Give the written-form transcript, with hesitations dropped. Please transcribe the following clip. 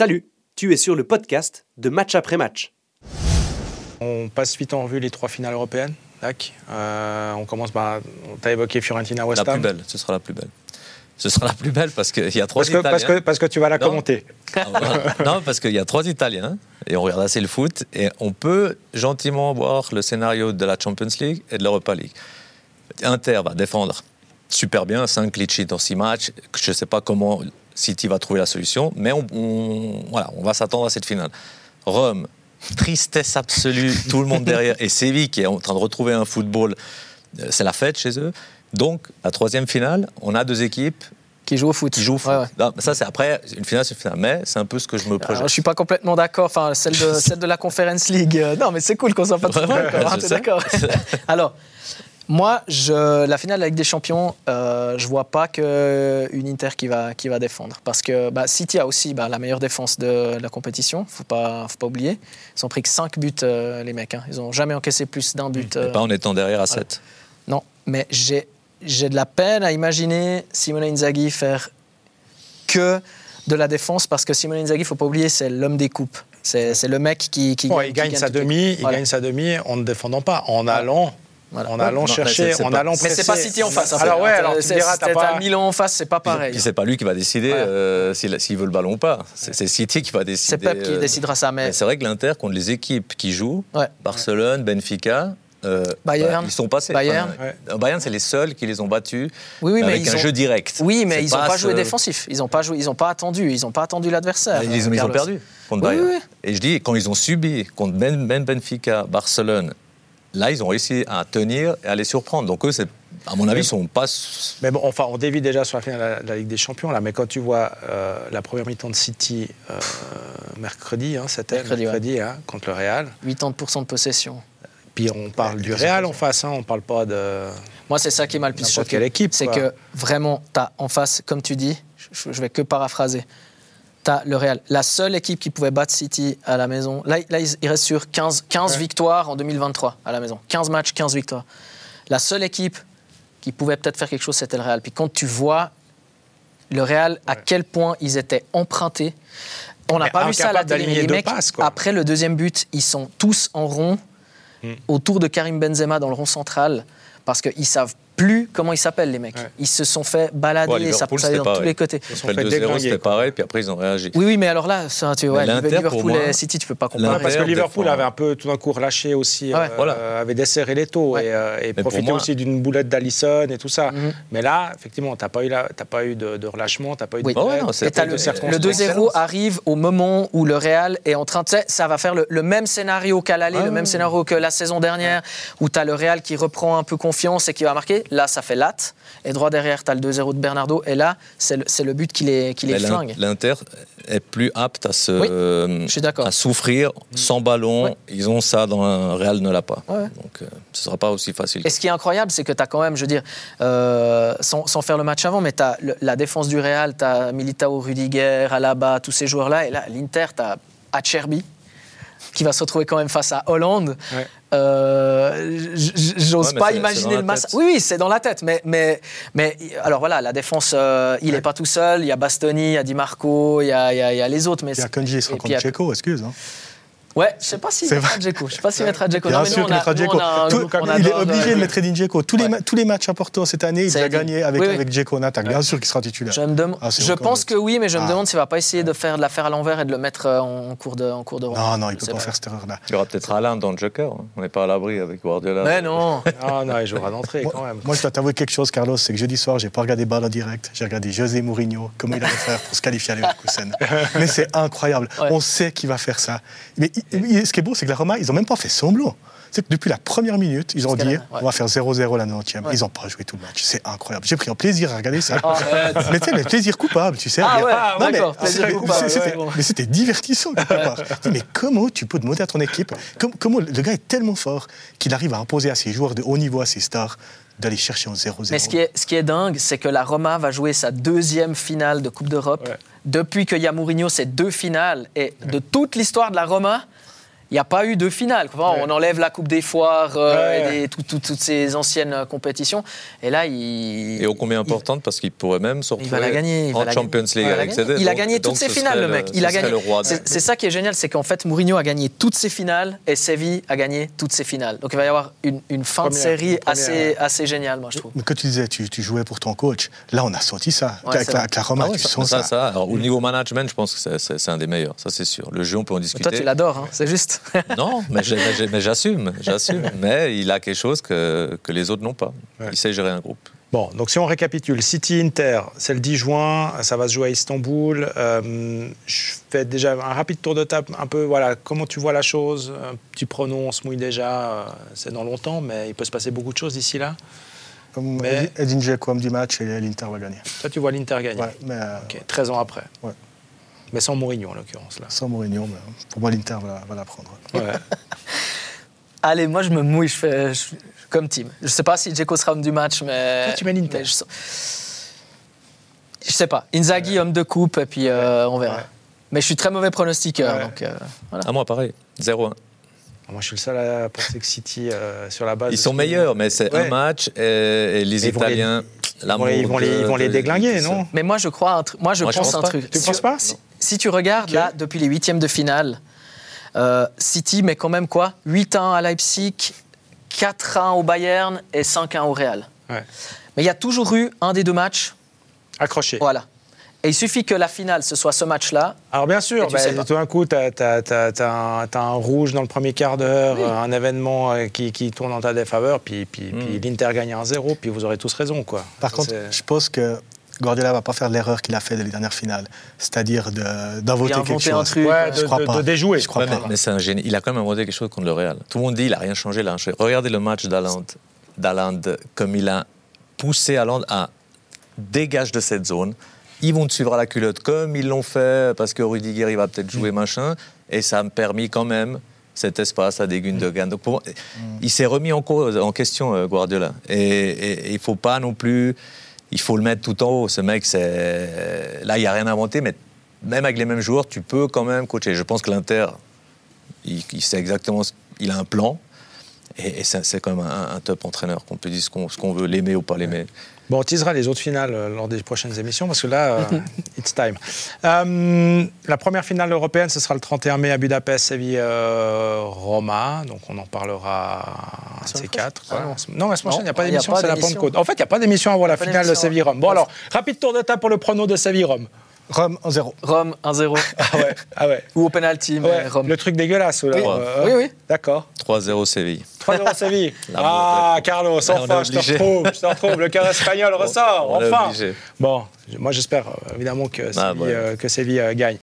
Salut, tu es sur le podcast de Match après Match. On passe vite en revue les trois finales européennes. On commence par... Tu as évoqué Fiorentina-West Ham. Ce sera la plus belle. Ce sera la plus belle parce qu'il y a trois Italiens. Parce que tu vas la commenter. Non, parce qu'il y a trois Italiens et on regarde assez le foot et on peut gentiment voir le scénario de la Champions League et de l'Europa League. Inter va défendre super bien, 5 clean sheets dans 6 matchs. Je ne sais pas comment City va trouver la solution, mais on va s'attendre à cette finale. Rome, tristesse absolue, tout le monde derrière. Et Séville qui est en train de retrouver un football, c'est la fête chez eux. Donc, la troisième finale, on a deux équipes qui jouent au foot. Ouais. Non, ça, c'est après, une finale, c'est une finale. Mais c'est un peu ce que je me projette. Alors, je ne suis pas complètement d'accord. Enfin, celle de la Conference League. Non, mais c'est cool qu'on soit pas trop d'accord. T'es d'accord. Alors, moi, la finale de la Ligue des Champions, je ne vois pas qu'une Inter qui va défendre. Parce que City a aussi la meilleure défense de la compétition. Il ne faut pas oublier. Ils ont pris que 5 buts, les mecs. Ils n'ont jamais encaissé plus d'un but. Pas en étant derrière à 7. Non, mais j'ai de la peine à imaginer Simone Inzaghi faire que de la défense, parce que Simone Inzaghi, il ne faut pas oublier, c'est l'homme des coupes. C'est le mec qui gagne sa demi en ne défendant pas, en allant... Voilà. En allant chercher, en allant presser. Mais c'est pas City en face. Alors ouais, alors tu diras, t'as pas... à Milan en face, c'est pas pareil. Puis c'est pas lui qui va décider s'il veut le ballon ou pas. C'est City qui va décider. C'est Pep qui décidera ça. Mais c'est vrai que l'Inter contre les équipes qui jouent, Barcelone, Benfica, Bayern, ils sont passés. Bayern, c'est les seuls qui les ont battus avec un jeu direct. Oui, mais ils n'ont pas joué défensif. Ils n'ont pas joué, ils n'ont pas attendu. Ils n'ont pas attendu l'adversaire. Ils ont perdu contre Bayern. Et je dis, quand ils ont subi contre même Benfica, Barcelone. Là, ils ont réussi à tenir et à les surprendre. Donc eux, à mon avis, ils sont pas... Mais bon, enfin, on dévie déjà sur la finale de la Ligue des Champions, là. Mais quand tu vois la première mi-temps de City mercredi, contre le Real... 80% de possession. Puis on parle du Real en face, on parle pas de... Moi, c'est ça qui m'a le plus choqué. Quelle équipe, c'est que vraiment, tu as en face, comme tu dis, je vais que paraphraser... T'as le Real, la seule équipe qui pouvait battre City à la maison. Là il reste sur 15 victoires en 2023 à la maison. 15 matchs, 15 victoires. La seule équipe qui pouvait peut-être faire quelque chose, c'était le Real. Puis quand tu vois le Real, à quel point ils étaient empruntés. On n'a pas vu ça à la télé. Les mecs, après le deuxième but, ils sont tous en rond autour de Karim Benzema dans le rond central parce qu'ils savent plus comment ils s'appellent, les mecs. Ouais. Ils se sont fait balader, ça allait dans tous les côtés. Ils se sont fait 2-0, c'était pareil, puis après ils ont réagi. Oui, mais alors là, ça, Liverpool et City, tu peux pas comparer. Parce que Liverpool avait un peu tout d'un coup relâché aussi, avait desserré les taux et profité aussi d'une boulette d'Alisson et tout ça. Mm-hmm. Mais là, effectivement, t'as pas eu de relâchement, t'as pas eu de boulette. Le 2-0 arrive au moment où le Real est en train de... Ça va faire le même scénario qu'à l'aller, le même scénario que la saison dernière, où t'as le Real qui reprend un peu confiance et qui va marquer. Là, ça fait latte. Et droit derrière, tu as le 2-0 de Bernardo. Et là, c'est le but qui les flingue. L'Inter est plus apte à à souffrir sans ballon. Oui. Ils ont ça dans le Real ne l'a pas. Ouais. Donc, ce ne sera pas aussi facile. Et ce qui est incroyable, c'est que tu as quand même, je veux dire, sans faire le match avant, mais tu as la défense du Real, tu as Militao, Rüdiger, Alaba, tous ces joueurs-là. Et là, l'Inter, tu as Acerbi, qui va se retrouver quand même face à Hollande. Ouais. J'ose pas imaginer le massacre. Oui, c'est dans la tête. Mais alors voilà, la défense, il n'est pas tout seul. Il y a Bastoni, il y a Di Marco, il y a les autres. Mais il y a Kanji, il sera contre Dzeko, excuse. Hein. Ouais, je sais pas s'il mettra Dzeko. Je sais pas s'il mettra Dzeko. Bien sûr qu'il mettra Dzeko. Il est obligé de mettre Edin Dzeko. Tous les matchs importants cette année, il a gagné avec Dzeko en attaque. Bien sûr qu'il sera titulaire. Je pense que oui, mais je me demande s'il va pas essayer de faire de la faire à l'envers et de le mettre en cours de route. Non, il peut pas faire cette erreur-là. Il y aura peut-être Alain dans le Joker. On n'est pas à l'abri avec Guardiola. Mais non. Non, il jouera d'entrée quand même. Moi, je dois t'avouer quelque chose, Carlos, c'est que jeudi soir, j'ai pas regardé Ball en direct. J'ai regardé José Mourinho, comment il allait faire pour se qualifier à Leverkusen. Mais c'est incroyable. On sait qu'il va faire ça. Et ce qui est beau, c'est que la Roma, ils n'ont même pas fait semblant. C'est que depuis la première minute, ils ont dit on va faire 0-0 la 90e. Ils n'ont pas joué tout le match. C'est incroyable. J'ai pris un plaisir à regarder ça. Mais tu sais, plaisir coupable, tu sais. Mais c'était divertissant, quelque part. Mais comment tu peux demander à ton équipe, comment le gars est tellement fort qu'il arrive à imposer à ses joueurs de haut niveau, à ses stars, d'aller chercher en 0-0. Mais ce qui est dingue, c'est que la Roma va jouer sa deuxième finale de Coupe d'Europe. Depuis qu'il y a Mourinho, c'est 2 finales. Et de toute l'histoire de la Roma, il n'y a pas eu de finale. Enfin, ouais. On enlève la Coupe des Foires et toutes ces anciennes compétitions. Et là, il... Et ô combien importante, parce qu'il pourrait même se retrouver en Champions League avec Séville. Il a gagné toutes ses finales, le mec. Il a gagné. C'est ça qui est génial, c'est qu'en fait, Mourinho a gagné toutes ses finales et Séville a gagné toutes ses finales. Donc il va y avoir une fin de série assez géniale, moi, je trouve. Mais quand tu disais, tu jouais pour ton coach, là, on a senti ça. Ouais, avec la Roma, tu sens ça. Alors, au niveau management, je pense que c'est un des meilleurs, ça c'est sûr. Le jeu, on peut en discuter. Toi, tu l'adores, hein, c'est juste. Non, mais j'assume. Mais il a quelque chose que les autres n'ont pas. Ouais. Il sait gérer un groupe. Bon, donc si on récapitule, City-Inter, c'est le 10 juin, ça va se jouer à Istanbul. Je fais déjà un rapide tour de table, un peu, voilà, comment tu vois la chose. Un petit pronom, on se mouille déjà, c'est dans longtemps, mais il peut se passer beaucoup de choses d'ici là. Mais... Edin Dzeko du match, et l'Inter va gagner. Toi, tu vois l'Inter gagner. Ouais, mais okay, 13 ans après. Ouais. Mais sans Mourinho, en l'occurrence. Là. Sans Mourinho, mais pour moi, l'Inter va la prendre. Ouais. Allez, moi, je me mouille, je fais comme Tim. Je ne sais pas si Dzeko sera homme du match, mais... Toi, tu mets l'Inter. Je ne sais pas. Inzaghi, homme de coupe, et puis on verra. Ouais. Mais je suis très mauvais pronostiqueur. Ouais. Donc, voilà. À moi, pareil. 0-1. Moi, je suis le seul à penser que City, sur la base... Ils sont meilleurs, mais c'est un match, et les Italiens... Ils vont les déglinguer, non? Mais moi, je crois je pense un truc. Tu ne penses pas? Si tu regardes, là, depuis les huitièmes de finale, City met quand même quoi? 8-1 à Leipzig, 4-1 au Bayern et 5-1 au Real. Ouais. Mais il y a toujours eu un des deux matchs... accroché. Voilà. Et il suffit que la finale, ce soit ce match-là. Alors bien sûr, tout d'un coup, tu as un rouge dans le premier quart d'heure, un événement qui tourne en ta défaveur, puis l'Inter gagne 1-0, puis vous aurez tous raison, quoi. Par contre, je pense que Guardiola ne va pas faire l'erreur qu'il a fait dans les dernières finales, c'est-à-dire d'inventer quelque chose. Un truc, de déjouer. Je crois pas. Mais c'est un génie. Il a quand même inventé quelque chose contre le Real. Tout le monde dit qu'il n'a rien changé là. Regardez le match d'Haaland, comme il a poussé Haaland à dégager de cette zone. Ils vont te suivre à la culotte comme ils l'ont fait parce que Rüdiger, il va peut-être jouer machin. Et ça me permis quand même cet espace à des Gündoğan. Donc pour moi, il s'est remis en question, Guardiola. Et il ne faut pas non plus... Il faut le mettre tout en haut. Ce mec, c'est... Là, il n'y a rien inventé, mais même avec les mêmes joueurs, tu peux quand même coacher. Je pense que l'Inter, il sait exactement... Il a un plan. Et c'est quand même un top entraîneur. On peut dire ce qu'on veut, l'aimer ou pas l'aimer. Bon, on teasera les autres finales lors des prochaines émissions, parce que là, it's time. La première finale européenne, ce sera le 31 mai à Budapest, Séville, Roma. Donc, on en parlera un de ces quatre. Non, la semaine prochaine, il n'y a pas d'émission, c'est la Pentecôte. En fait, il n'y a pas d'émission avant la finale de Séville-Rome. Bon, alors, rapide tour de table pour le prono de Séville-Rome. Rome 1-0. Rome 1-0. Ah ouais. Ou au penalty, mais Rome. Le truc dégueulasse. Là. Oui. D'accord. 3-0 Séville. 3-0 Séville. Carlos, enfin, je te retrouve. Le cœur espagnol ressort, enfin. Bon, moi j'espère évidemment que Séville gagne.